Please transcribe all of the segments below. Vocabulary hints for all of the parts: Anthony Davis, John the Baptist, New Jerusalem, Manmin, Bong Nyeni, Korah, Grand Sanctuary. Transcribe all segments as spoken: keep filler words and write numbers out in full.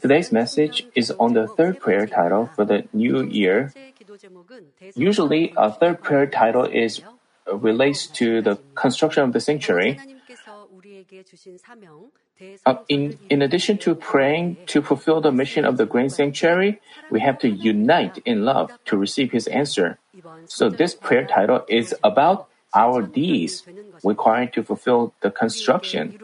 Today's message is on the third prayer title for the new year. Usually, a third prayer title is relates to the construction of the sanctuary. Uh, in, in addition to praying to fulfill the mission of the Grand Sanctuary, we have to unite in love to receive His answer. So this prayer title is about our deeds required to fulfill the construction.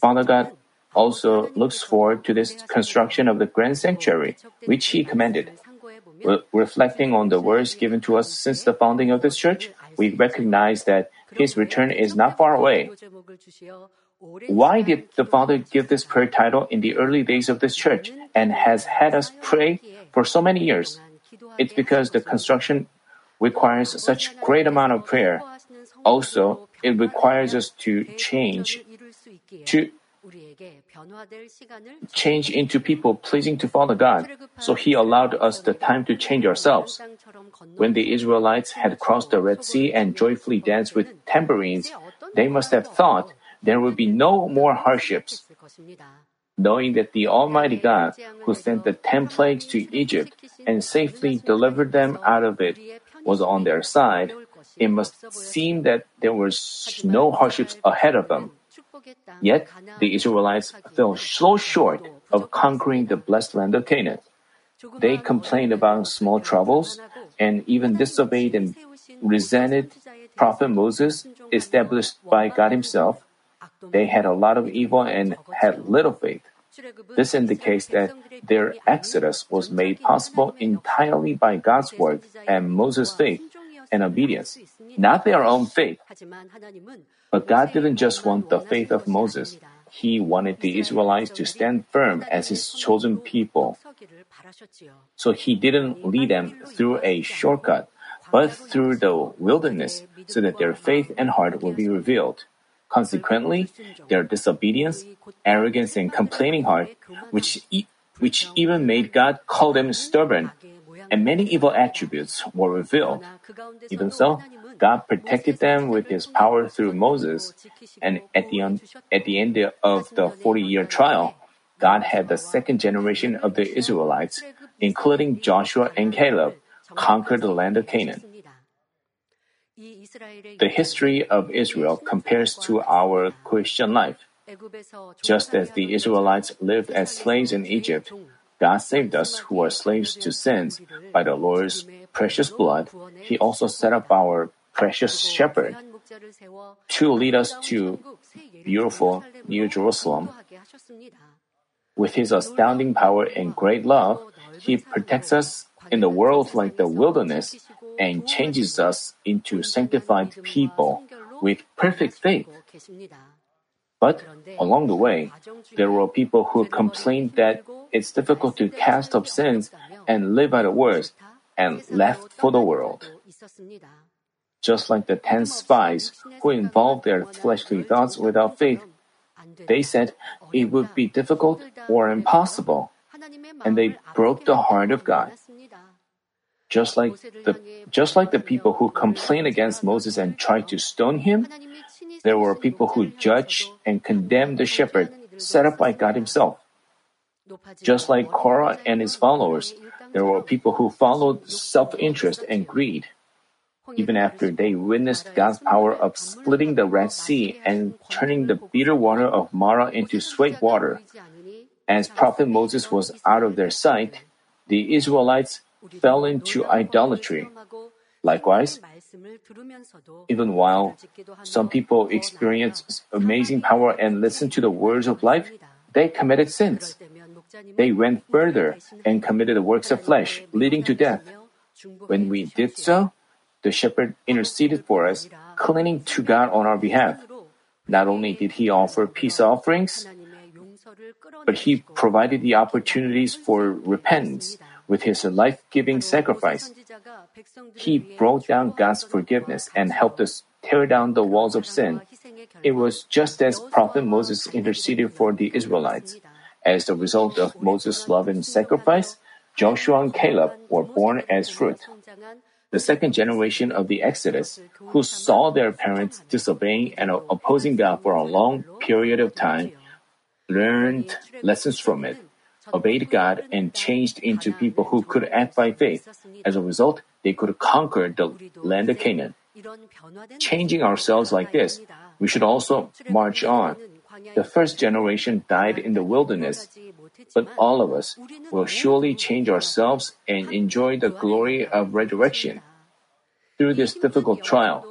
Father God also looks forward to this construction of the Grand Sanctuary, which He commanded. Re- reflecting on the words given to us since the founding of this church, we recognize that His return is not far away. Why did the Father give this prayer title in the early days of this church and has had us pray for so many years? It's because the construction requires such great amount of prayer. Also, it requires us to change, to change into people pleasing to Father God. So He allowed us the time to change ourselves. When the Israelites had crossed the Red Sea and joyfully danced with tambourines, they must have thought there would be no more hardships. Knowing that the Almighty God, who sent the ten plagues to Egypt and safely delivered them out of it, was on their side, it must seem that there were no hardships ahead of them. Yet, the Israelites fell so short of conquering the blessed land of Canaan. They complained about small troubles and even disobeyed and resented Prophet Moses, established by God Himself. They had a lot of evil and had little faith. This indicates that their exodus was made possible entirely by God's work and Moses' faith and obedience, not their own faith. But God didn't just want the faith of Moses. He wanted the Israelites to stand firm as His chosen people. So He didn't lead them through a shortcut, but through the wilderness so that their faith and heart will be revealed. Consequently, their disobedience, arrogance, and complaining heart, which, e- which even made God call them stubborn, and many evil attributes were revealed. Even so, God protected them with His power through Moses, and at the, un- at the end of the forty-year trial, God had the second generation of the Israelites, including Joshua and Caleb, conquer the land of Canaan. The history of Israel compares to our Christian life. Just as the Israelites lived as slaves in Egypt, God saved us who are slaves to sins by the Lord's precious blood. He also set up our precious shepherd to lead us to beautiful New Jerusalem. With His astounding power and great love, He protects us in the world like the wilderness and changes us into sanctified people with perfect faith. But along the way, there were people who complained that it's difficult to cast off sins and live by the words, and left for the world. Just like the ten spies who involved their fleshly thoughts without faith, they said it would be difficult or impossible, and they broke the heart of God. Just like the just like the people who complained against Moses and tried to stone him, there were people who judged and condemned the shepherd set up by God Himself. Just like Korah and his followers, there were people who followed self-interest and greed. Even after they witnessed God's power of splitting the Red Sea and turning the bitter water of Marah into sweet water, as Prophet Moses was out of their sight, the Israelites fell into idolatry. Likewise, even while some people experienced amazing power and listened to the words of life, they committed sins. They went further and committed the works of flesh, leading to death. When we did so, the shepherd interceded for us, clinging to God on our behalf. Not only did He offer peace offerings, but He provided the opportunities for repentance. With His life-giving sacrifice, He brought down God's forgiveness and helped us tear down the walls of sin. It was just as Prophet Moses interceded for the Israelites. As a result of Moses' love and sacrifice, Joshua and Caleb were born as fruit. The second generation of the Exodus, who saw their parents disobeying and opposing God for a long period of time, learned lessons from it. obeyed God and changed into people who could act by faith. As a result, they could conquer the land of Canaan. Changing ourselves like this, we should also march on. The first generation died in the wilderness, but all of us will surely change ourselves and enjoy the glory of resurrection. Through this difficult trial,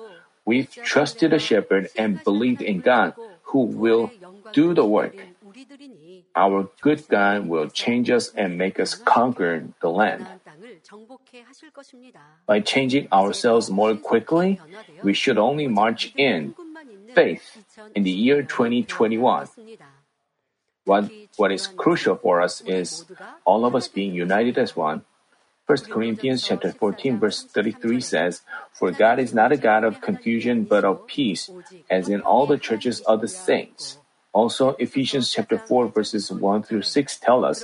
we've trusted a shepherd and believed in God who will do the work. Our good God will change us and make us conquer the land. By changing ourselves more quickly, we should only march in faith in the year twenty twenty-one. What, what is crucial for us is all of us being united as one. First Corinthians chapter fourteen verse thirty-three says, "For God is not a God of confusion, but of peace, as in all the churches of the saints." Also, Ephesians chapter four verses one through six tell us,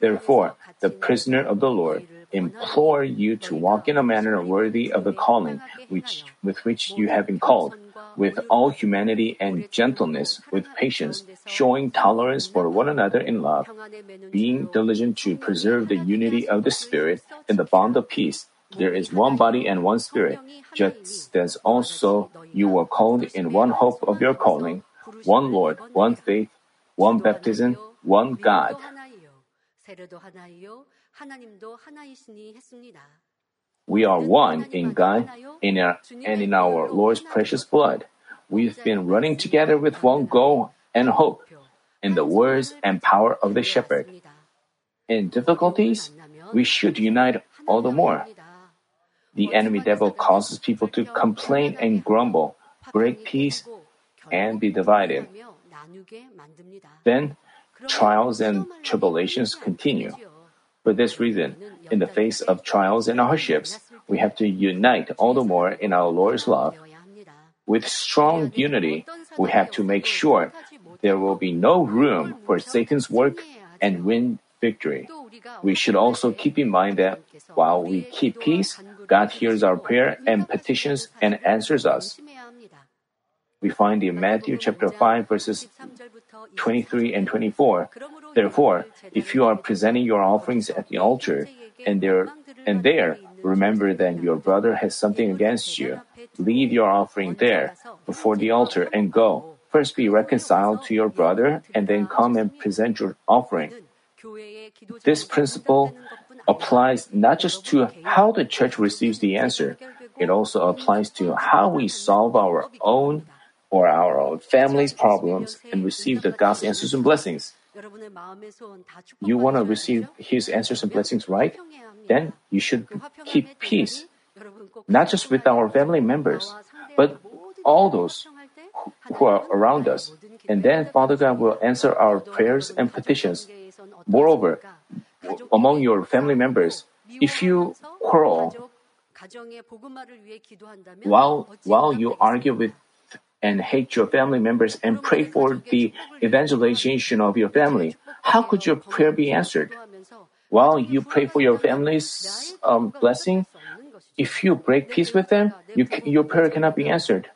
"Therefore, the prisoner of the Lord implore you to walk in a manner worthy of the calling which, with which you have been called, with all humility and gentleness, with patience, showing tolerance for one another in love, being diligent to preserve the unity of the Spirit in the bond of peace. There is one body and one Spirit, just as also you were called in one hope of your calling, one Lord, one faith, one baptism, one God." We are one in God in our, and in our Lord's precious blood. We've been running together with one goal and hope in the words and power of the shepherd. In difficulties, we should unite all the more. The enemy devil causes people to complain and grumble, break peace, and be divided. Then, trials and tribulations continue. For this reason, in the face of trials and hardships, we have to unite all the more in our Lord's love. With strong unity, we have to make sure there will be no room for Satan's work and win victory. We should also keep in mind that while we keep peace, God hears our prayer and petitions and answers us. We find in Matthew chapter five verses twenty-three and twenty-four, "Therefore, if you are presenting your offerings at the altar, and there, and there, remember that your brother has something against you, leave your offering there before the altar and go. First be reconciled to your brother, and then come and present your offering." This principle applies not just to how the church receives the answer, it also applies to how we solve our own or our own family's problems and receive the God's answers and blessings. You want to receive His answers and blessings, right? Then you should keep peace, not just with our family members, but all those who are around us. And then Father God will answer our prayers and petitions. Moreover, among your family members, if you quarrel, while, while you argue with and hate your family members and pray for the evangelization of your family, how could your prayer be answered? While you pray for your family's um, blessing, if you break peace with them, you, your prayer cannot be answered.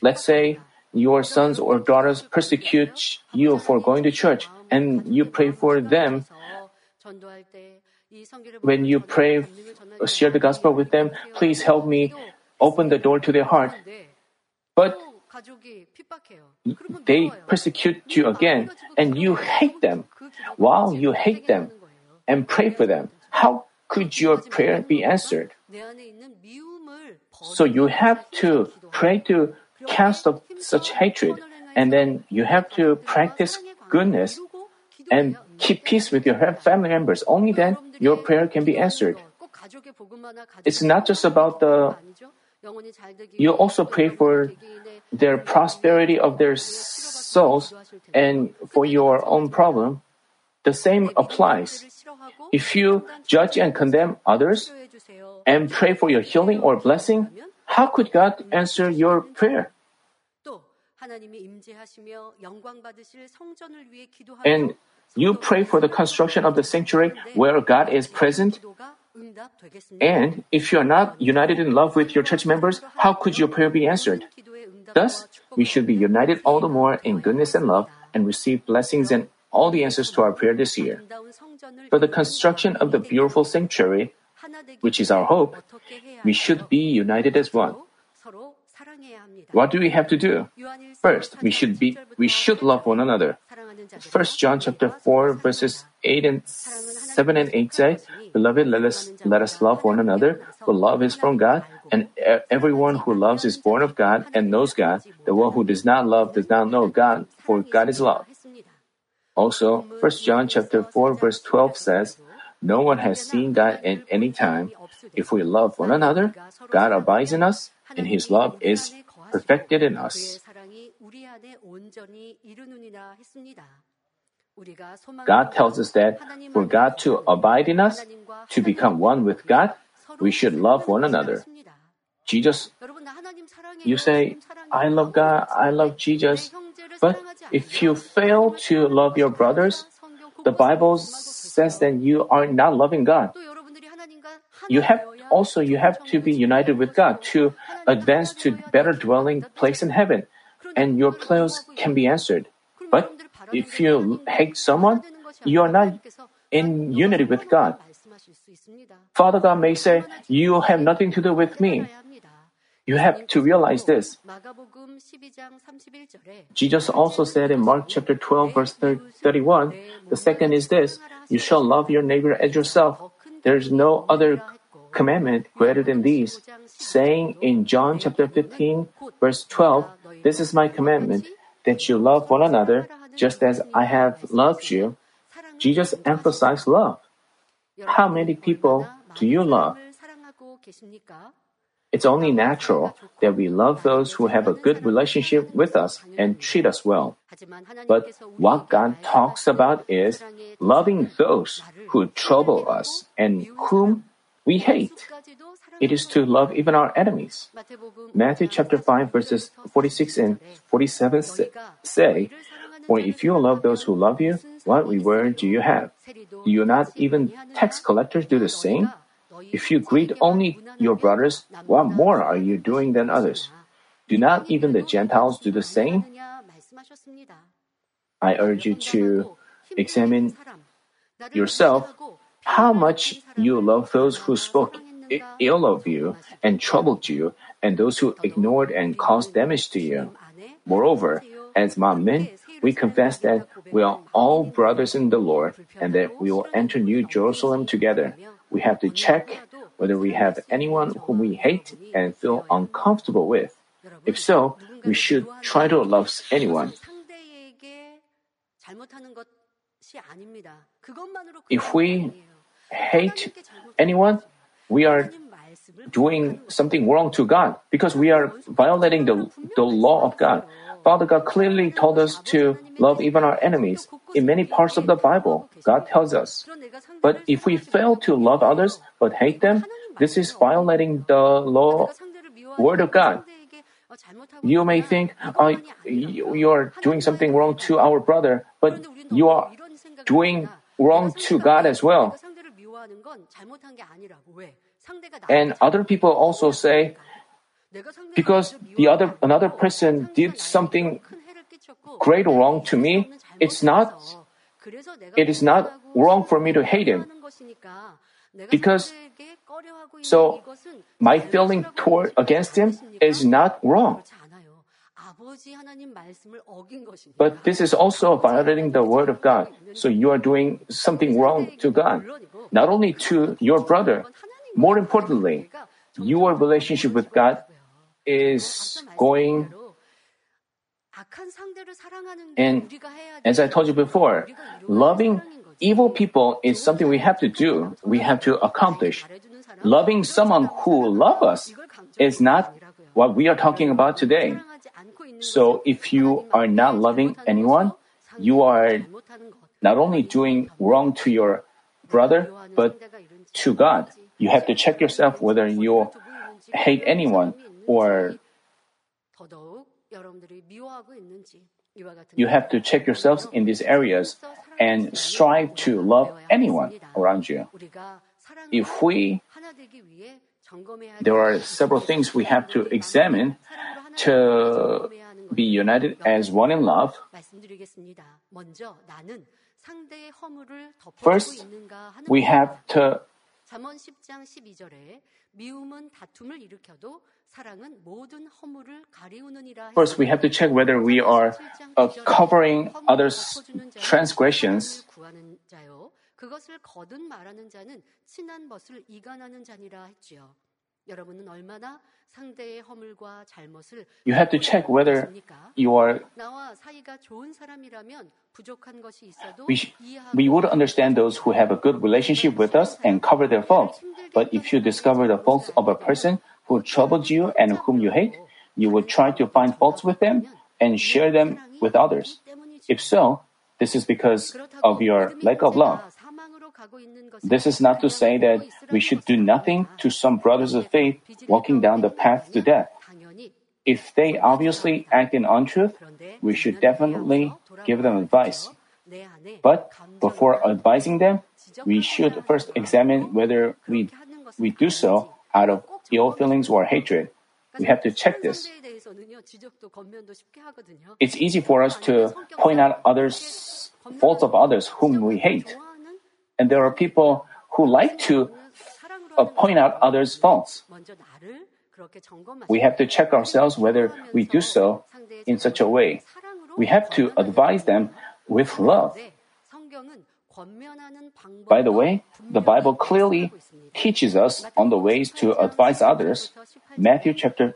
Let's say your sons or daughters persecute you for going to church, and you pray for them. When you pray, share the gospel with them, "Please help me open the door to their heart." But they persecute you again, and you hate them. While you hate them and pray for them, how could your prayer be answered? So you have to pray to cast off such hatred, and then you have to practice goodness and keep peace with your family members. Only then your prayer can be answered. It's not just about the You also pray for their prosperity of their souls and for your own problem. The same applies. If you judge and condemn others and pray for your healing or blessing, how could God answer your prayer? And you pray for the construction of the sanctuary where God is present. And if you are not united in love with your church members, how could your prayer be answered? Thus, we should be united all the more in goodness and love and receive blessings and all the answers to our prayer this year. For the construction of the beautiful sanctuary, which is our hope, we should be united as one. What do we have to do? First, we should be we should love one another. First John chapter four verses eight and seven and eight say, "Beloved, let us let us love one another, for love is from God, and everyone who loves is born of God and knows God. The one who does not love does not know God, for God is love." Also, First John chapter four verse twelve says, "No one has seen God at any time. If we love one another, God abides in us, and His love is perfected in us." God tells us that for God to abide in us, to become one with God, we should love one another. Jesus, you say, "I love God, I love Jesus," but if you fail to love your brothers, the Bible says that you are not loving God. You have also you have to be united with God to advance to better dwelling place in heaven, and your prayers can be answered. But if you hate someone, you are not in unity with God. Father God may say, "You have nothing to do with me." You have to realize this. Jesus also said in Mark chapter twelve, verse thirty-one, the second is this, "You shall love your neighbor as yourself. There is no other commandment greater than these," saying in John chapter fifteen, verse twelve, "This is my commandment, that you love one another just as I have loved you." Jesus emphasized love. How many people do you love? It's only natural that we love those who have a good relationship with us and treat us well. But what God talks about is loving those who trouble us and whom we hate. It is to love even our enemies. Matthew chapter five verses forty-six and forty-seven say, "For if you love those who love you, what reward do you have? Do you not even tax collectors do the same? If you greet only your brothers, what more are you doing than others? Do not even the Gentiles do the same?" I urge you to examine yourself how much you love those who spoke ill of you and troubled you, and those who ignored and caused damage to you. Moreover, as Manmin, we confess that we are all brothers in the Lord and that we will enter New Jerusalem together. We have to check whether we have anyone whom we hate and feel uncomfortable with. If so, we should try to love anyone. If we hate anyone, we are doing something wrong to God because we are violating the, the law of God. Father God clearly told us to love even our enemies. In many parts of the Bible, God tells us. But if we fail to love others but hate them, this is violating the law, word of God. You may think, uh, you are doing something wrong to our brother, but you are doing wrong to God as well. And other people also say, because the other another person did something great wrong to me, it's not it is not wrong for me to hate him. Because so my feeling toward against him is not wrong. But this is also violating the word of God. So you are doing something wrong to God, not only to your brother. More importantly, your relationship with God is going. And as I told you before, loving evil people is something we have to do, we have to accomplish. Loving someone who loves us is not what we are talking about today. So if you are not loving anyone, you are not only doing wrong to your brother, but to God. You have to check yourself whether you hate anyone or you have to check yourselves in these areas and strive to love anyone around you. If we, there are several things we have to examine to be united as one in love. First, we have to 잠언 십 장 십이 절에 미움은 다툼을 일으켜도 사랑은 모든 허물을 가리우느니라. First, we have to check whether we are uh, covering others' transgressions. 그것을 거듭 말하는 자는 친한 벗을 이간하는 자니라 했지요. 여러분은 얼마나 상대의 허물과 잘못을 You have to check whether you are 나와 사이가 좋은 사람이라면 부족한 것이 있어도 we, sh- we would understand those who have a good relationship with us and cover their faults. But if you discover the faults of a person who troubled you and whom you hate, you will try to find faults with them and share them with others. If so, this is because of your lack of love. This is not to say that we should do nothing to some brothers of faith walking down the path to death. If they obviously act in untruth, we should definitely give them advice. But before advising them, we should first examine whether we, we do so out of ill feelings or hatred. We have to check this. It's easy for us to point out others, faults of others whom we hate. And there are people who like to uh, point out others' faults. We have to check ourselves whether we do so in such a way. We have to advise them with love. By the way, the Bible clearly teaches us on the ways to advise others. Matthew chapter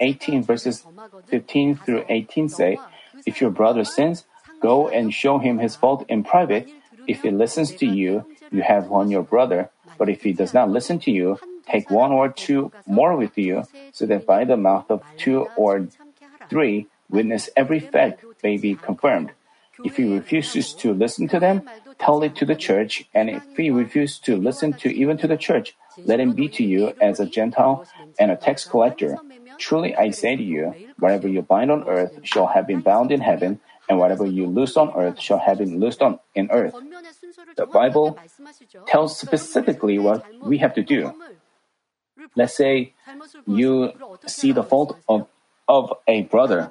eighteen, verses fifteen through eighteen say, If your brother sins, go and show him his fault in private. If he listens to you, you have won your brother. But if he does not listen to you, take one or two more with you, so that by the mouth of two or three, witness every fact may be confirmed. If he refuses to listen to them, tell it to the church. And if he refuses to listen to even to the church, let him be to you as a Gentile and a tax collector. Truly I say to you, whatever you bind on earth shall have been bound in heaven, and whatever you loose on earth shall have been loosed on in earth. The Bible tells specifically what we have to do. Let's say you see the fault of, of a brother.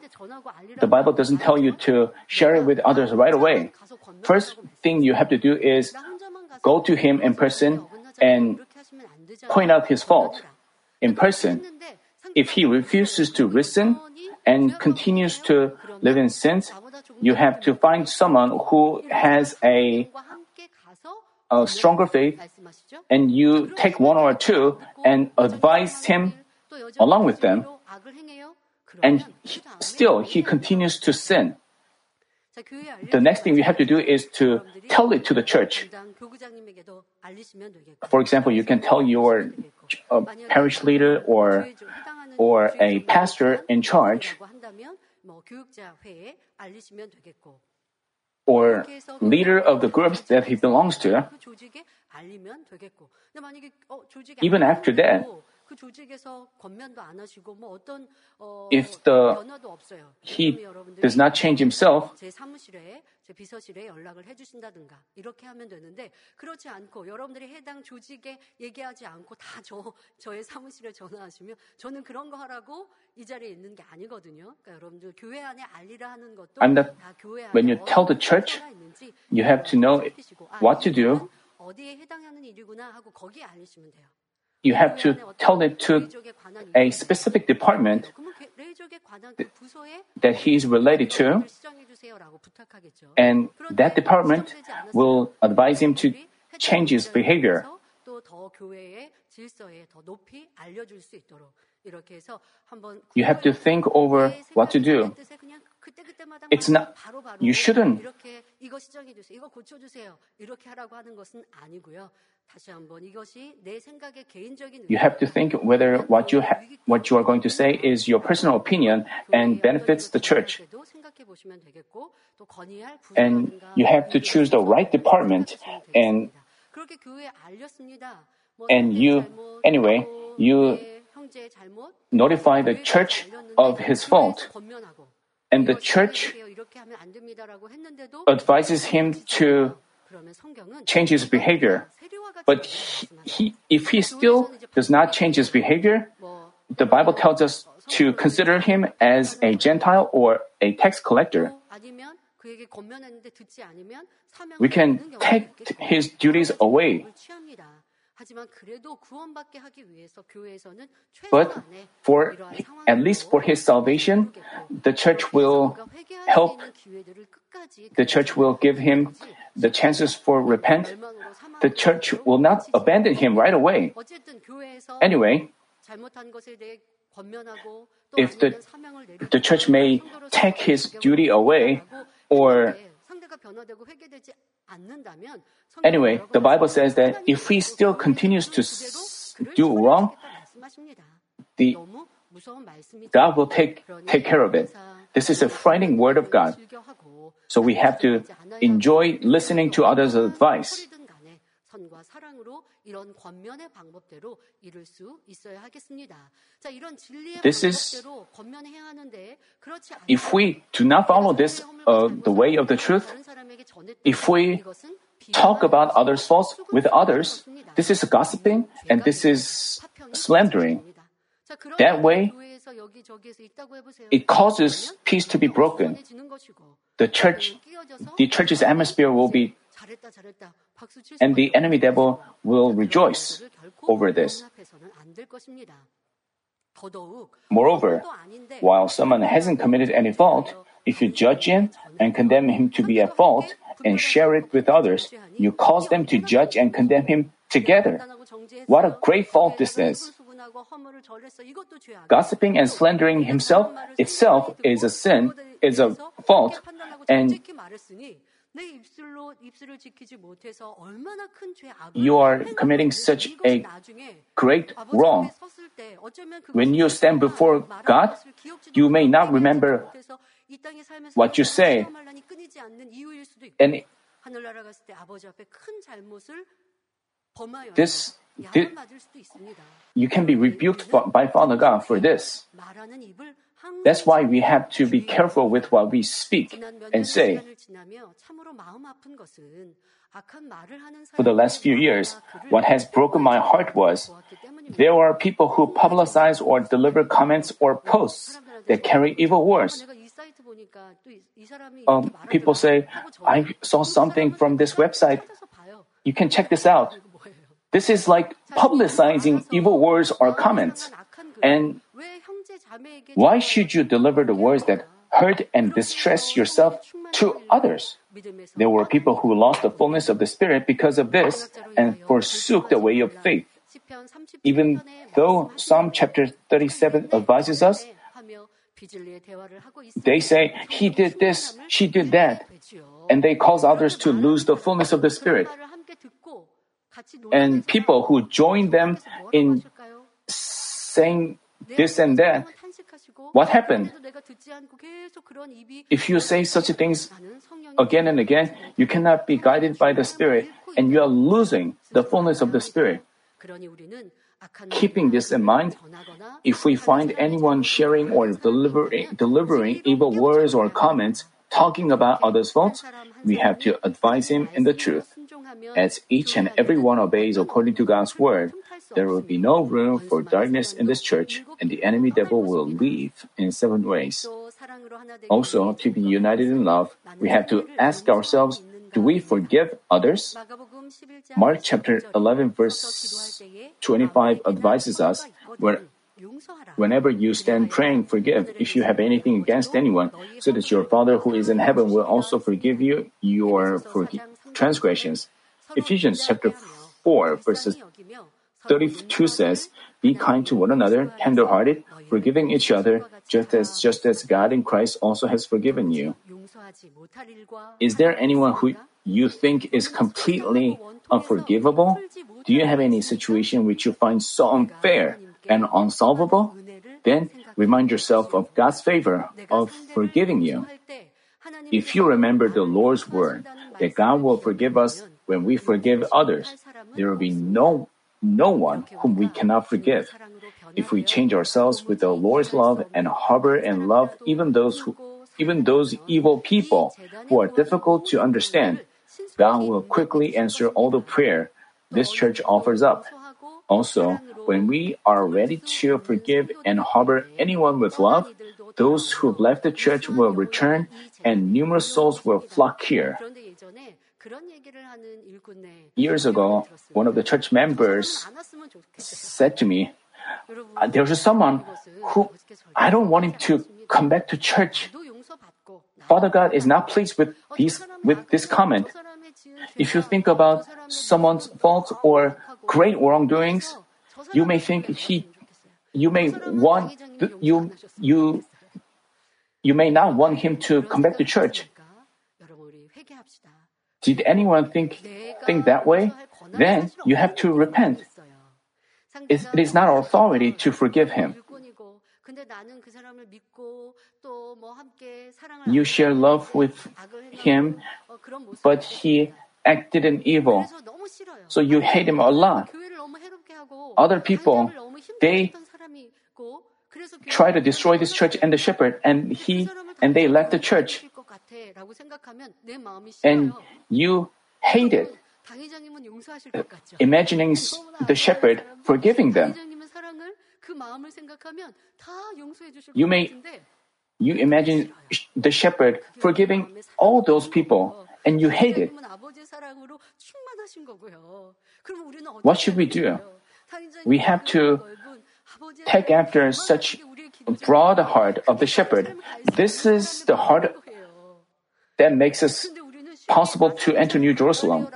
The Bible doesn't tell you to share it with others right away. First thing you have to do is go to him in person and point out his fault in person. If he refuses to listen and continues to live in sins, you have to find someone who has a, a stronger faith, and you take one or two and advise him along with them, and he, still he continues to sin. The next thing you have to do is to tell it to the church. For example, you can tell your uh, parish leader or, or a pastor in charge, or leader of the group that he belongs to. Even after that, if the, he does not change himself, and that when you tell the church, you have to know what to do. You have to tell it to a specific department that he is related to, and that department will advise him to change his behavior. You have to think over what to do. It's not, you shouldn't. You have to think whether what you ha- what you are going to say is your personal opinion and benefits the church. And you have to choose the right department. And and you anyway you notify the church of his fault. And the church advises him to change his behavior. But he, he, if he still does not change his behavior, the Bible tells us to consider him as a Gentile or a tax collector. We can take his duties away. But for, at least for his salvation, the church will help, the church will give him the chances for repent. The church will not abandon him right away. Anyway, if the, the church may take his duty away or Anyway, the Bible says that if he still continues to s- do wrong, the, God will take, take care of it. This is a frightening word of God. So we have to enjoy listening to others' advice. This is, if we do not follow this, uh, the way of the truth, if we talk about others' faults with others, this is gossiping and this is slandering. That way, it causes peace to be broken. The church, the church's atmosphere will be And the enemy devil will rejoice over this. Moreover, while someone hasn't committed any fault, if you judge him and condemn him to be at fault and share it with others, you cause them to judge and condemn him together. What a great fault this is! Gossiping and slandering himself itself is a sin, is a fault, and you are committing such a great wrong. When you stand before God, you may not remember what you say. And this, this you can be rebuked by Father God for this. That's why we have to be careful with what we speak and say. For the last few years, what has broken my heart was there are people who publicize or deliver comments or posts that carry evil words. Um, people say, I saw something from this website. You can check this out. This is like publicizing evil words or comments. And why should you deliver the words that hurt and distress yourself to others? There were people who lost the fullness of the Spirit because of this and forsook the way of faith. Even though Psalm chapter thirty-seven advises us, they say, he did this, she did that, and they cause others to lose the fullness of the Spirit. And people who join them in saying this and that, what happened? If you say such things again and again, you cannot be guided by the Spirit, and you are losing the fullness of the Spirit. Keeping this in mind, if we find anyone sharing or delivering, delivering evil words or comments, talking about others' faults, we have to advise him in the truth. As each and every one obeys according to God's word, there will be no room for darkness in this church, and the enemy devil will leave in seven ways. Also, to be united in love, we have to ask ourselves, do we forgive others? Mark chapter eleven verse twenty-five advises us, whenever you stand praying, forgive if you have anything against anyone, so that your Father who is in heaven will also forgive you your forgi- transgressions. Ephesians chapter four verses thirty-two says, be kind to one another, tender-hearted, forgiving each other, just as, just as God in Christ also has forgiven you. Is there anyone who you think is completely unforgivable? Do you have any situation which you find so unfair and unsolvable? Then remind yourself of God's favor of forgiving you. If you remember the Lord's word, that God will forgive us when we forgive others, there will be no No one whom we cannot forgive. If we change ourselves with the Lord's love and harbor and love even those who, even those evil people who are difficult to understand, God will quickly answer all the prayer this church offers up. Also, when we are ready to forgive and harbor anyone with love, those who have left the church will return and numerous souls will flock here. Years ago, one of the church members said to me, "There's someone who I don't want him to come back to church. Father God is not pleased with these with this comment. If you think about someone's faults or great wrongdoings, you may think he, you may want you you you may not want him to come back to church. Did anyone think think that way? Then you have to repent. It is not our authority to forgive him. You share love with him, but he acted in evil. So you hate him a lot. Other people, they try to destroy this church and the shepherd, and he and they left the church. And you hate it, imagining the shepherd forgiving them. You may you imagine the shepherd forgiving all those people, and you hate it. What should we do? We have to take after such broad heart of the shepherd. This is the heart that makes us possible to enter New Jerusalem.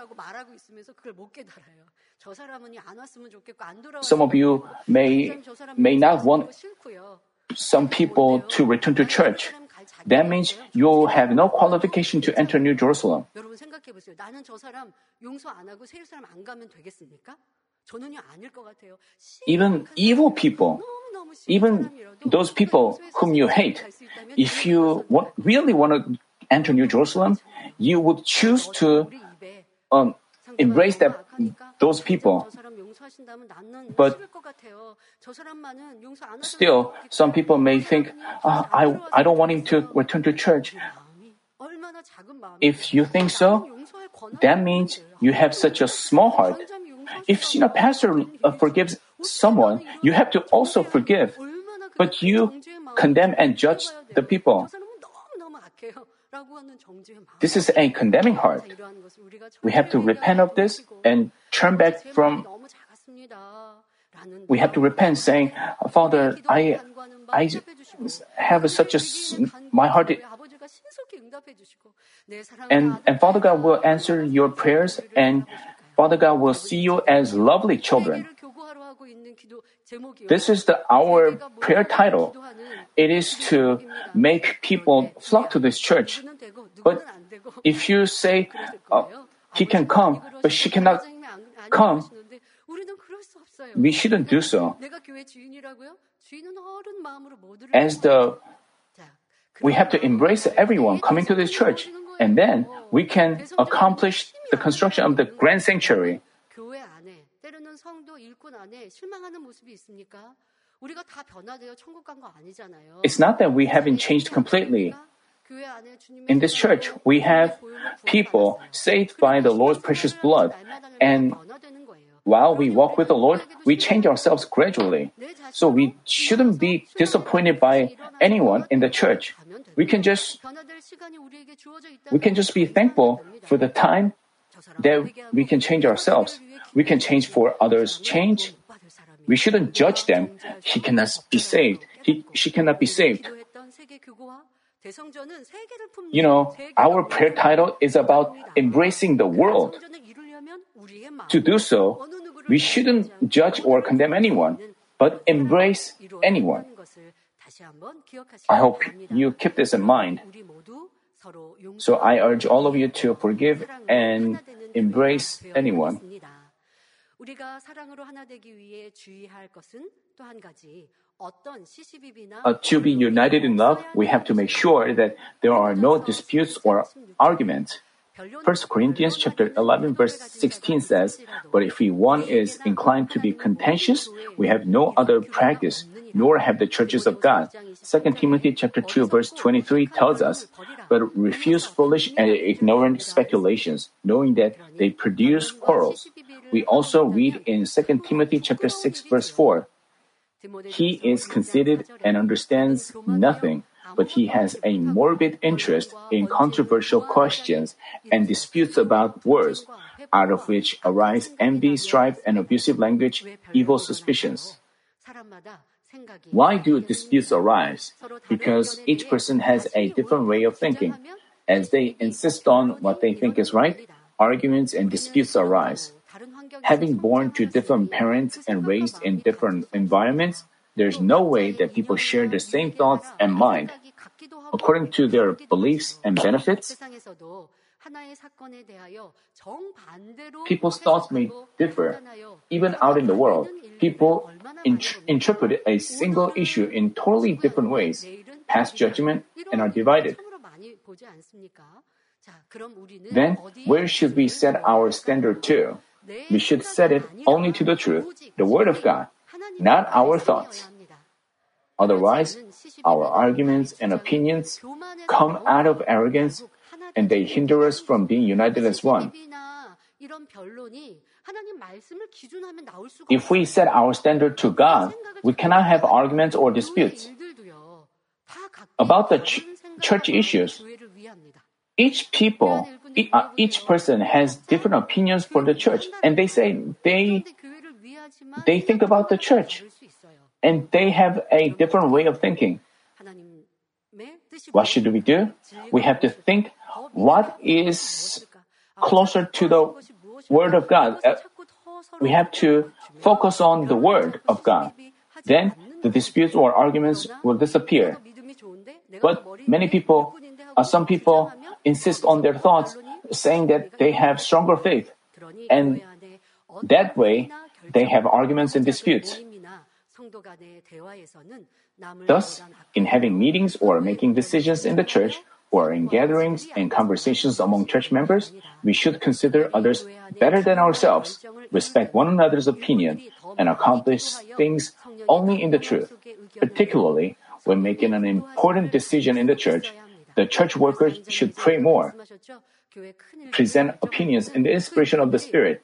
Some of you may may not want some people to return to church. That means you have no qualification to enter New Jerusalem. Even evil people, even those people whom you hate, if you want, really want to enter New Jerusalem, you would choose to um, embrace that, those people. But still, some people may think, oh, I, I don't want him to return to church. If you think so, that means you have such a small heart. If senior pastor uh, forgives someone, you have to also forgive. But you condemn and judge the people. This is a condemning heart. We have to repent of this and turn back from. We have to repent, saying, "Father, I, I have such a my heart." And and Father God will answer your prayers, and Father God will see you as lovely children. This is the, our prayer title. It is to make people flock to this church. But if you say, oh, he can come, but she cannot come, we shouldn't do so. As the, we have to embrace everyone coming to this church, and then we can accomplish the construction of the Grand Sanctuary. It's not that we haven't changed completely. In this church, we have people saved by the Lord's precious blood, and while we walk with the Lord, we change ourselves gradually. So we shouldn't be disappointed by anyone in the church. We can just we can just be thankful for the time that we can change ourselves. We can change for others' change. We shouldn't judge them. He cannot be saved. He, she cannot be saved. You know, our prayer title is about embracing the world. To do so, we shouldn't judge or condemn anyone, but embrace anyone. I hope you keep this in mind. So I urge all of you to forgive and embrace anyone. Uh, to be united in love, we have to make sure that there are no disputes or arguments. First Corinthians chapter eleven, verse sixteen says, "But if one is inclined to be contentious, we have no other practice, nor have the churches of God." Second Timothy chapter two, verse twenty-three tells us, "But refuse foolish and ignorant speculations, knowing that they produce quarrels." We also read in Second Timothy chapter six, verse four, "He is conceited and understands nothing, but he has a morbid interest in controversial questions and disputes about words, out of which arise envy, strife, and abusive language, evil suspicions." Why do disputes arise? Because each person has a different way of thinking. As they insist on what they think is right, arguments and disputes arise. Having born to different parents and raised in different environments, there's no way that people share the same thoughts and mind. According to their beliefs and benefits, people's thoughts may differ. Even out in the world, people int- interpret a single issue in totally different ways, pass judgment, and are divided. Then, where should we set our standard to? We should set it only to the truth, the Word of God, not our thoughts. Otherwise, our arguments and opinions come out of arrogance and they hinder us from being united as one. If we set our standard to God, we cannot have arguments or disputes. About the ch- church issues, each people, each person has different opinions for the church, and they say they They think about the church, and they have a different way of thinking. What should we do? We have to think what is closer to the Word of God. We have to focus on the Word of God. Then the disputes or arguments will disappear. But many people, uh, some people insist on their thoughts, saying that they have stronger faith, and that way, they have arguments and disputes. Thus, in having meetings or making decisions in the church, or in gatherings and conversations among church members, we should consider others better than ourselves, respect one another's opinion, and accomplish things only in the truth. Particularly, when making an important decision in the church, the church workers should pray more, present opinions in the inspiration of the Spirit.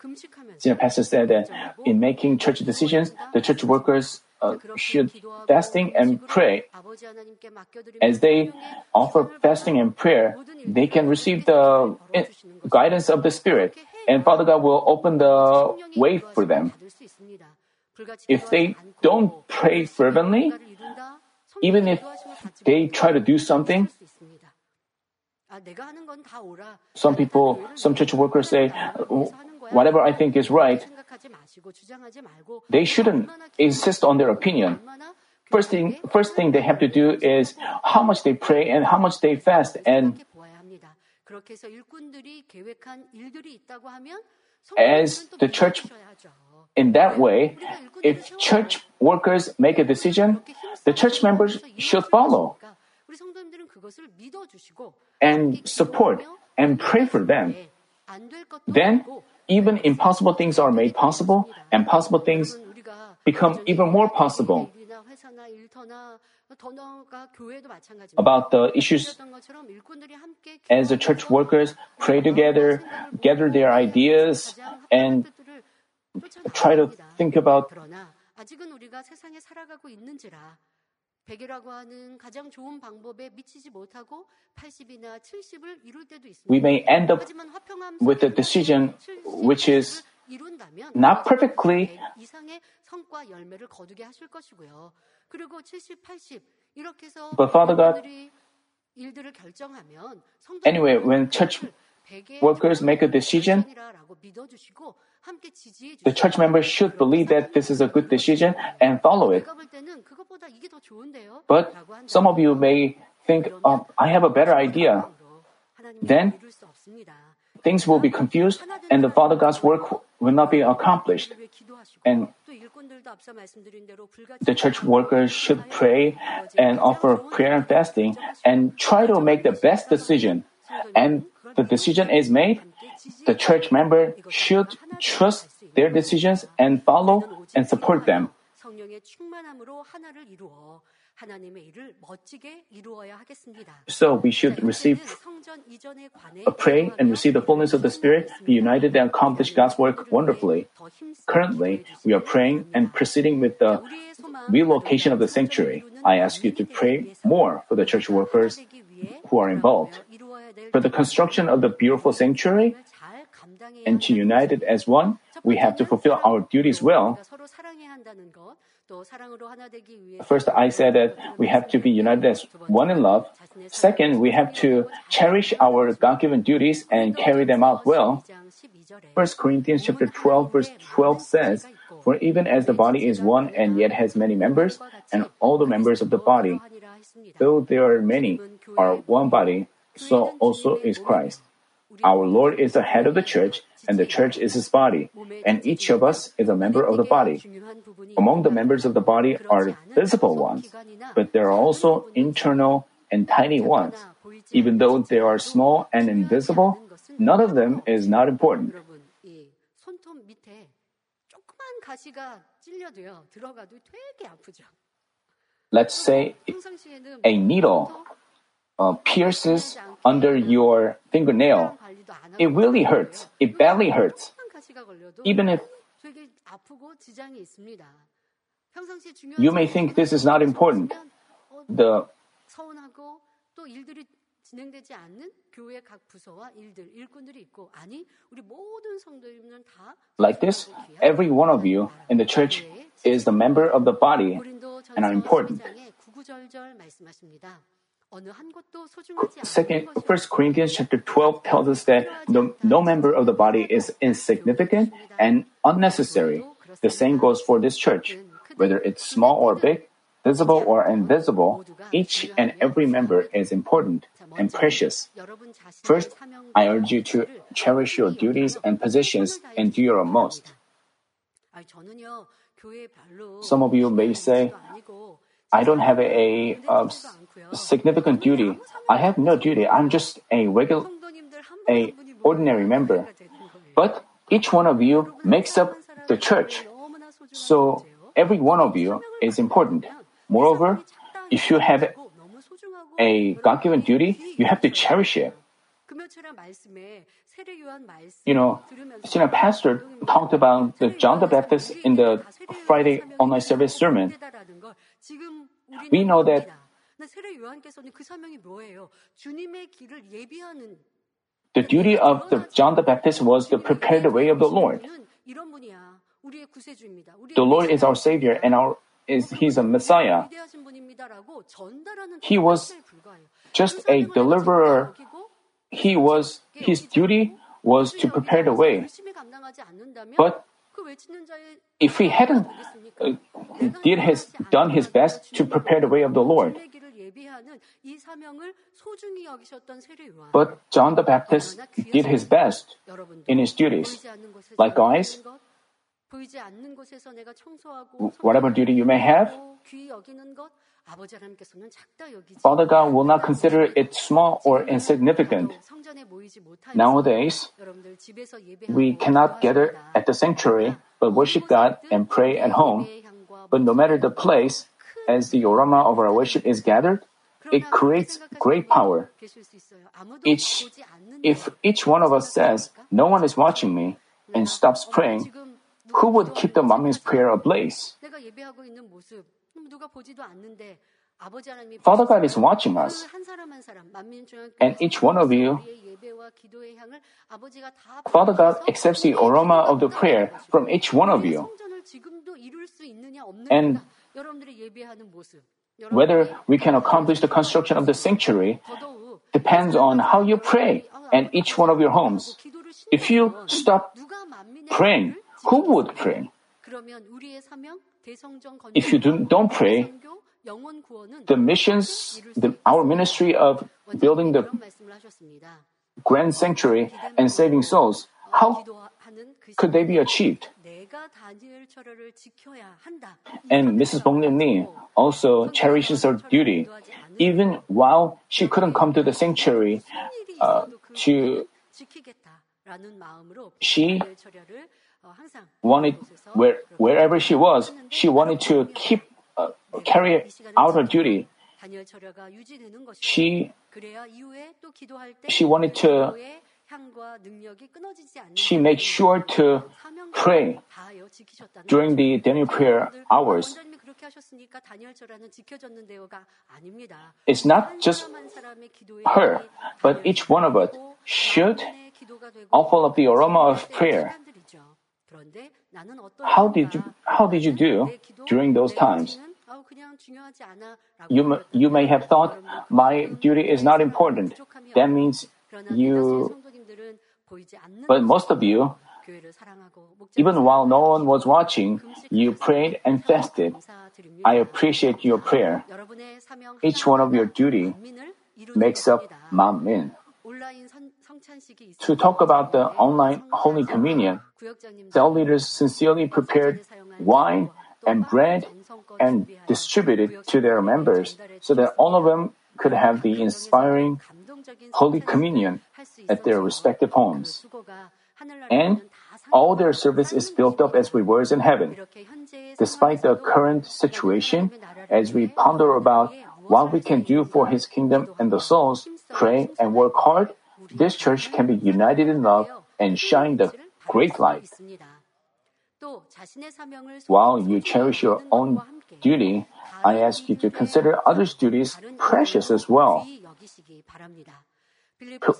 Senior pastor said that in making church decisions, the church workers uh, should fasting and pray. As they offer fasting and prayer, they can receive the guidance of the Spirit, and Father God will open the way for them. If they don't pray fervently, even if they try to do something, Some people, some church workers say, whatever I think is right, they shouldn't insist on their opinion. First thing, first thing they have to do is how much they pray and how much they fast. And as the church, in that way, if church workers make a decision, the church members should follow and support and pray for them. Then, even impossible things are made possible, and possible things become even more possible. About the issues, as the church workers pray together, gather their ideas, and try to think about we may end up with a decision which is not perfectly but Father God anyway when church workers make a decision, the church members should believe that this is a good decision and follow it. But some of you may think, oh, I have a better idea. Then things will be confused and the Father God's work will not be accomplished. And the church workers should pray and offer prayer and fasting and try to make the best decision. And the decision is made, the church member should trust their decisions and follow and support them. So we should receive, pray and receive the fullness of the Spirit, be united and accomplish God's work wonderfully. Currently, we are praying and proceeding with the relocation of the sanctuary. I ask you to pray more for the church workers who are involved, for the construction of the beautiful sanctuary, and to unite it as one, we have to fulfill our duties well. First, I said that we have to be united as one in love. Second, we have to cherish our God-given duties and carry them out well. First Corinthians chapter twelve, verse twelve says, "For even as the body is one and yet has many members, and all the members of the body, though there are many, are one body, so also is Christ. Our Lord is the head of the church, and the church is His body, and each of us is a member of the body. Among the members of the body are visible ones, but there are also internal and tiny ones. Even though they are small and invisible, none of them is not important." Let's say a needle Uh, pierces under your fingernail. It really hurts. It badly hurts. Even if you may think this is not important, the like this, every one of you in the church is the member of the body and are important. Second, First Corinthians chapter twelve tells us that no, no member of the body is insignificant and unnecessary. The same goes for this church. Whether it's small or big, visible or invisible, each and every member is important and precious. First, I urge you to cherish your duties and positions and do your utmost. Some of you may say, "I don't have a, a, a significant duty. I have no duty. I'm just a regular, a ordinary member." But each one of you makes up the church. So every one of you is important. Moreover, if you have a God-given duty, you have to cherish it. You know, senior pastor talked about the John the Baptist in the Friday online service sermon. We know that the duty of the John the Baptist was to prepare the way of the Lord. The Lord is our Savior and our is He's a Messiah. He was just a deliverer. He was his duty was to prepare the way. But if he hadn't uh, did his, done his best to prepare the way of the Lord. But John the Baptist did his best in his duties. Likewise, whatever duty you may have, Father God will not consider it small or insignificant. Nowadays, we cannot gather at the sanctuary, but worship God and pray at home. But no matter the place, as the aroma of our worship is gathered, it creates great power. Each, if each one of us says, "No one is watching me," and stops praying, who would keep the Manmin's prayer ablaze? Father God is watching us, and each one of you, Father God accepts the aroma of the prayer from each one of you. And whether we can accomplish the construction of the sanctuary depends on how you pray and each one of your homes. If you stop praying, who would pray? If you do, don't pray, the missions, the, our ministry of building the Grand Sanctuary and saving souls, how could they be achieved? And Missus Bong Nyeni also cherishes her duty. Even while she couldn't come to the sanctuary, uh, to she wanted where, wherever she was, she wanted to keep uh, carry out her duty. She she wanted to. She made sure to pray during the Daniel prayer hours. It's not just her, but each one of us should offer up the aroma of prayer. How did you, how did you do during those times? You, you may have thought, my duty is not important. That means you... But most of you, even while no one was watching, you prayed and fasted. I appreciate your prayer. Each one of your duty makes up Manmin. To talk about the online Holy Communion, cell leaders sincerely prepared wine and bread and distributed it to their members so that all of them could have the inspiring Holy Communion at their respective homes. And all their service is built up as rewards in heaven. Despite the current situation, as we ponder about what we can do for His kingdom and the souls, pray and work hard, this church can be united in love and shine the great light. While you cherish your own duty, I ask you to consider others' duties precious as well.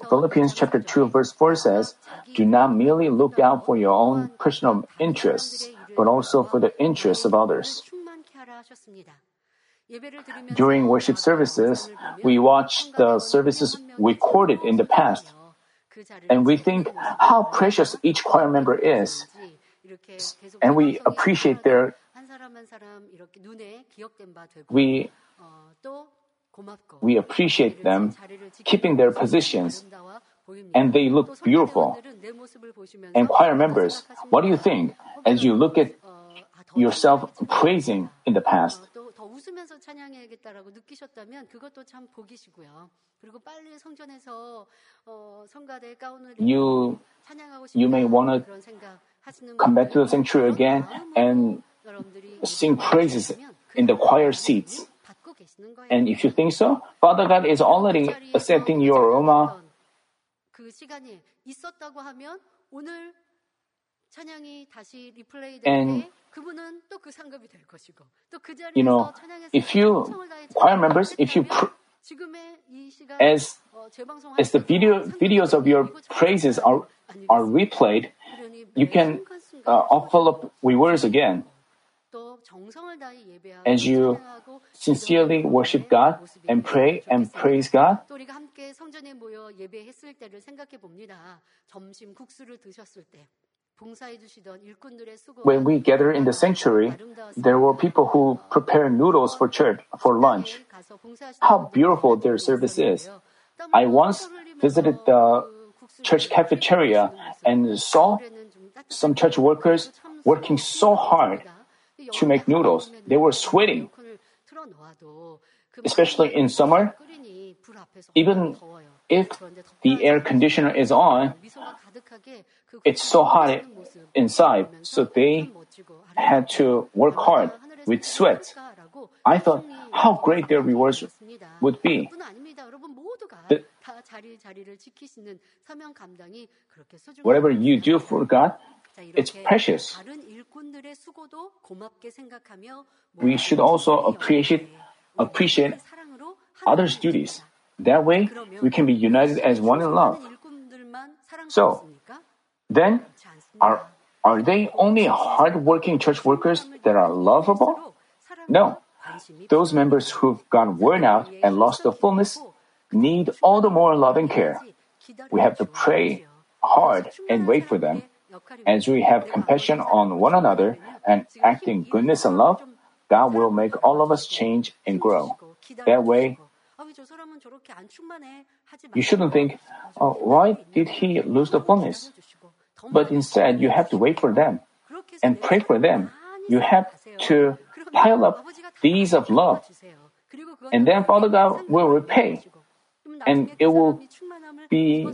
Philippians chapter two verse four says, "Do not merely look out for your own personal interests, but also for the interests of others." During worship services, we watch the services recorded in the past, and we think how precious each choir member is, and we appreciate their. We. We appreciate them keeping their positions, and they look beautiful. And choir members, what do you think as you look at yourself praising in the past? You, you may want to come back to the sanctuary again and sing praises in the choir seats. And if you think so, Father God is already accepting your aroma. And, you know, if you, choir members, if you, pr- as, as the video, videos of your praises are, are replayed, you can uh, offer up rewards again. As you sincerely worship God and pray and praise God, when we gather in the sanctuary, there were people who prepare noodles for church for lunch. How beautiful their service is! I once visited the church cafeteria and saw some church workers working so hard to make noodles. They were sweating. Especially in summer, even if the air conditioner is on, it's so hot inside, so they had to work hard with sweat. I thought how great their rewards would be. The, whatever you do for God, it's precious. We should also appreciate, appreciate others' duties. That way, we can be united as one in love. So, then, are, are they only hard-working church workers that are lovable? No. Those members who've gone worn out and lost the fullness need all the more love and care. We have to pray hard and wait for them. As we have compassion on one another and act in goodness and love, God will make all of us change and grow. That way, you shouldn't think, oh, why did he lose the fullness? But instead, you have to wait for them and pray for them. You have to pile up deeds of love, and then Father God will repay, and it will be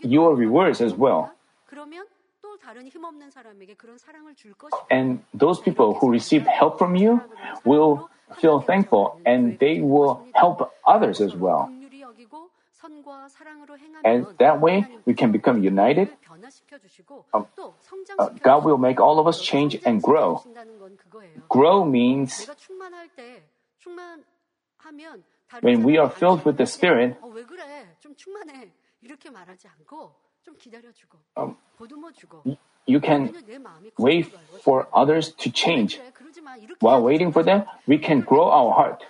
your rewards as well. And those people who receive help from you will feel thankful and they will help others as well. And that way, we can become united. Uh, uh, God will make all of us change and grow. Grow means when we are filled with the Spirit, um, you can wait for others to change. While waiting for them, we can grow our heart.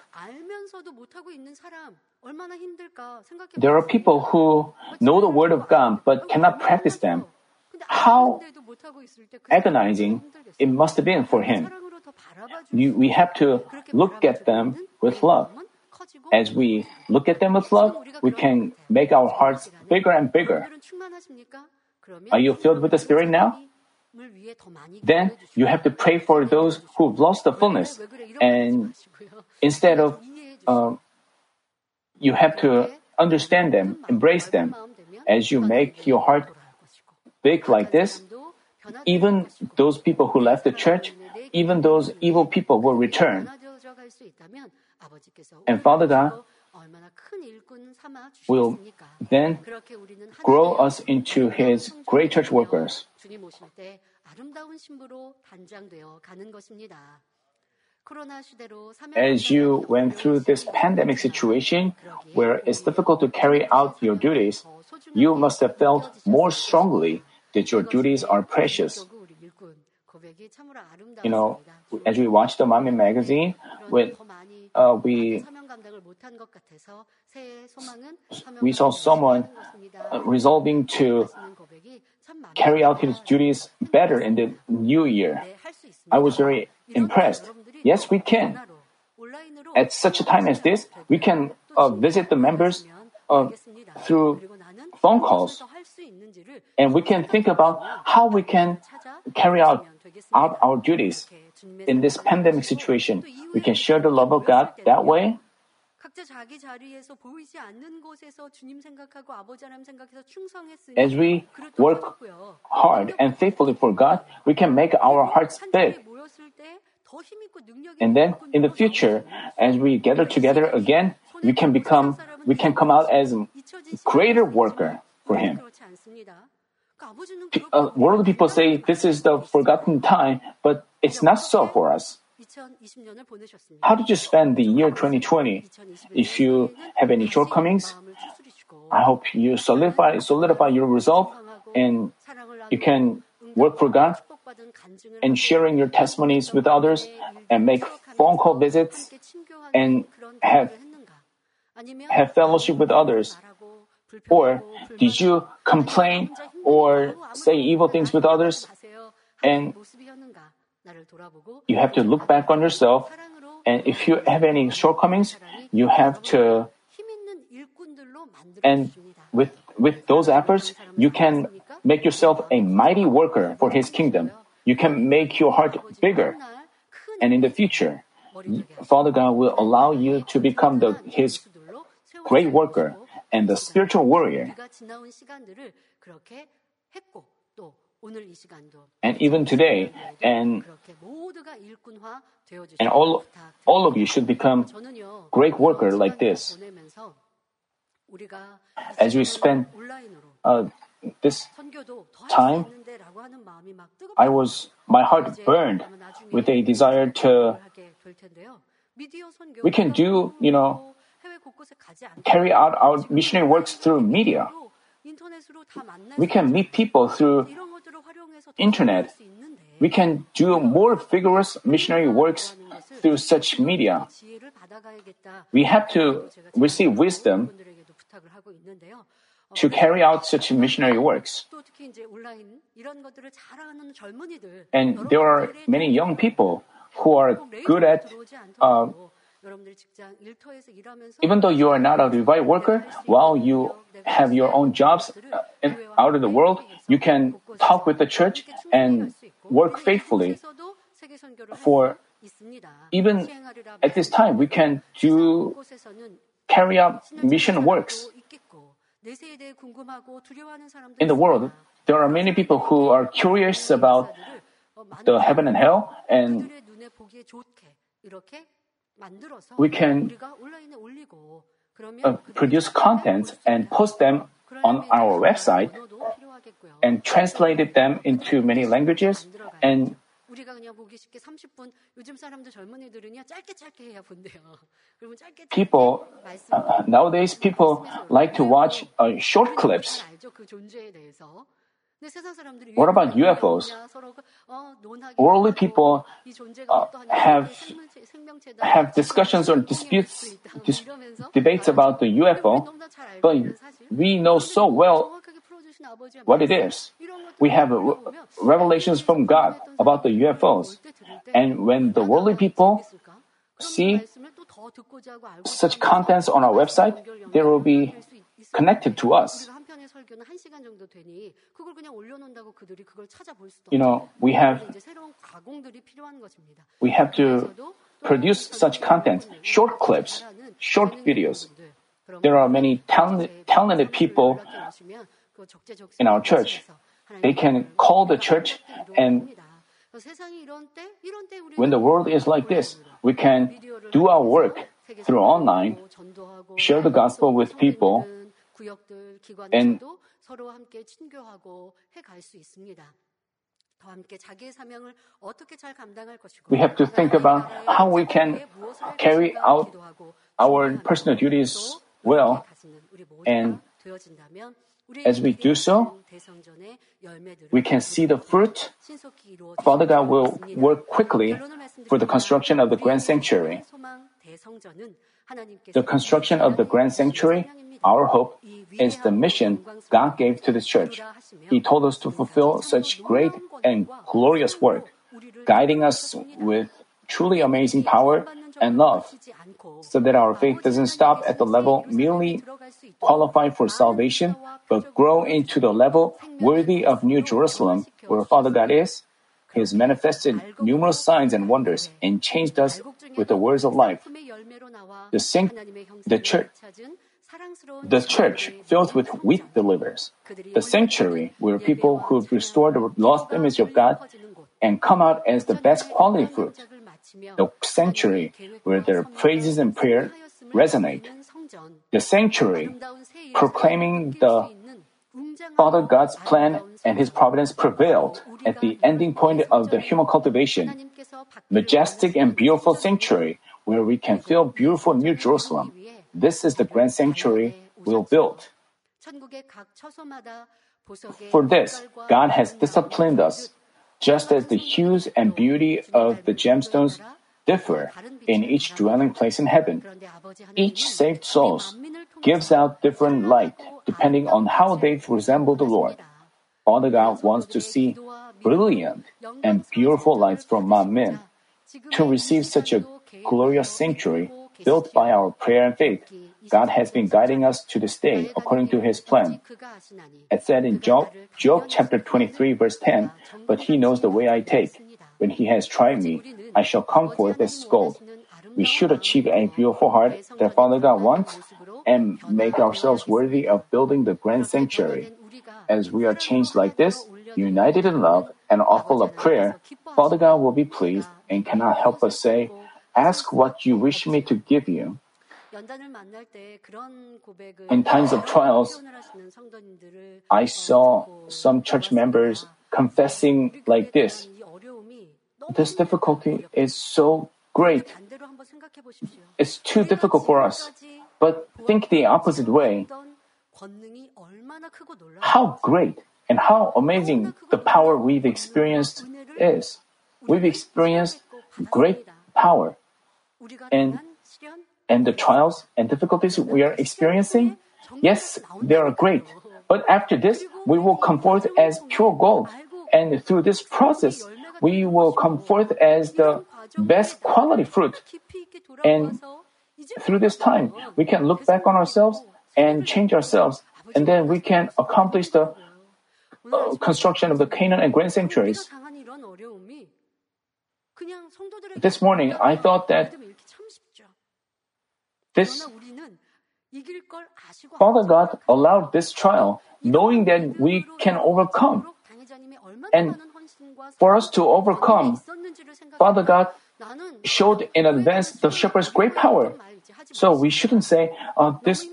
There are people who know the Word of God but cannot practice them. How agonizing it must have been for him. You, we have to look at them with love. As we look at them with love, we can make our hearts bigger and bigger. Are you filled with the Spirit now? Then you have to pray for those who've lost the fullness. And instead of uh, you have to understand them, embrace them. As you make your heart big like this, even those people who left the church, even those evil people will return. And Father God will then grow us into His great church workers. As you went through this pandemic situation where it's difficult to carry out your duties, you must have felt more strongly that your duties are precious. You know, as we watched the Manmin magazine, when, uh, we, we saw someone uh, resolving to carry out his duties better in the new year. I was very impressed. Yes, we can. At such a time as this, we can uh, visit the members uh, through phone calls, and we can think about how we can carry out, out our duties in this pandemic situation. We can share the love of God that way. As we work hard and faithfully for God, we can make our hearts big. And then in the future, as we gather together again, we can become, we can come out as a greater worker for Him. P- uh, world people say this is the forgotten time, but it's not so for us. How did you spend the year twenty twenty? If you have any shortcomings, I hope you solidify, solidify your resolve and you can work for God and sharing your testimonies with others and make phone call visits and have, have fellowship with others. Or did you complain or say evil things with others? And you have to look back on yourself, and if you have any shortcomings, you have to, and with with those efforts, you can make yourself a mighty worker for His kingdom. You can make your heart bigger, and in the future, Father God will allow you to become the, His great worker and the spiritual warrior. And even today, and, and all, all of you should become great workers like this. As we spend uh, this time, I was, my heart burned with a desire to, we can do, you know, carry out our missionary works through media. We can meet people through internet. We can do more vigorous missionary works through such media. We have to receive wisdom to carry out such missionary works. And there are many young people who are good at uh, even though you are not a revived worker, while you have your own jobs out of the world, you can talk with the church and work faithfully. For even at this time, we can do carry out mission works. In the world, there are many people who are curious about the heaven and hell, and we can uh, produce content and post them on our website and translated them into many languages. And people uh, nowadays people like to watch uh, short clips. What about U F Os? Worldly people uh, have have discussions or disputes, dis- debates about the U F O, but we know so well what it is. We have re- revelations from God about the U F Os, and when the worldly people see such contents on our website, they will be connected to us. You know, we have we have to produce such content, short clips, short videos. There are many talented, talented people in our church. They can call the church, and when the world is like this, we can do our work through online, share the gospel with people, and we have to think about how we can carry out our personal duties well, and as we do so, we can see the fruit. Father God will work quickly for the construction of the Grand Sanctuary. The construction of the Grand Sanctuary, our hope, is the mission God gave to this church. He told us to fulfill such great and glorious work, guiding us with truly amazing power and love, so that our faith doesn't stop at the level merely qualified for salvation, but grow into the level worthy of New Jerusalem, where Father God is. He has manifested numerous signs and wonders and changed us with the words of life. The, sink, the church, the church filled with weak believers, the sanctuary where people who have restored the lost image of God and come out as the best quality fruit, the sanctuary where their praises and prayer resonate, the sanctuary proclaiming the Father God's plan and His providence prevailed at the ending point of the human cultivation, majestic and beautiful sanctuary where we can feel beautiful New Jerusalem. This is the Grand Sanctuary we'll build. For this, God has disciplined us, just as the hues and beauty of the gemstones differ in each dwelling place in heaven. Each saved soul gives out different light depending on how they resemble the Lord. Father God wants to see brilliant and beautiful lights from Manmin to receive such a glorious sanctuary built by our prayer and faith. God has been guiding us to this day according to His plan. It said in Job, Job chapter twenty-three, verse ten, "But He knows the way I take. When He has tried me, I shall come forth as gold." We should achieve a beautiful heart that Father God wants and make ourselves worthy of building the Grand Sanctuary. As we are changed like this, united in love and awful of prayer, Father God will be pleased and cannot help us say, "Ask what you wish me to give you." In times of trials, I saw some church members confessing like this: "This difficulty is so great. It's too difficult for us." But think the opposite way. How great and how amazing the power we've experienced is. We've experienced great power. And, and the trials and difficulties we are experiencing, yes, they are great. But after this, we will come forth as pure gold. And through this process, we will come forth as the best quality fruit. And through this time, we can look back on ourselves and change ourselves. And then we can accomplish the uh, construction of the Canaan and Grand Sanctuaries. This morning, I thought that this Father God allowed this trial, knowing that we can overcome. And for us to overcome, Father God showed in advance the shepherd's great power. So we shouldn't say, uh, this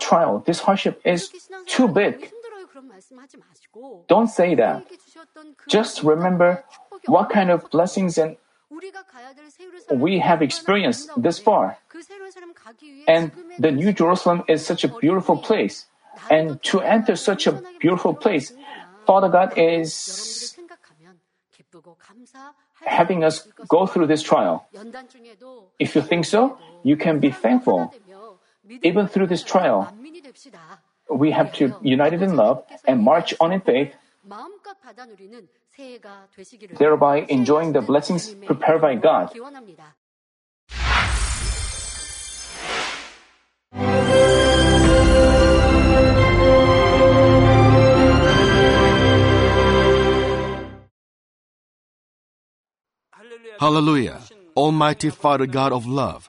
trial, this hardship is too big. Don't say that. Just remember what kind of blessings and we have experienced this far. And the New Jerusalem is such a beautiful place. And to enter such a beautiful place, Father God is having us go through this trial. If you think so, you can be thankful. Even through this trial, we have to unite in love and march on in faith, thereby enjoying the blessings prepared by God. Hallelujah! Almighty Father God of love,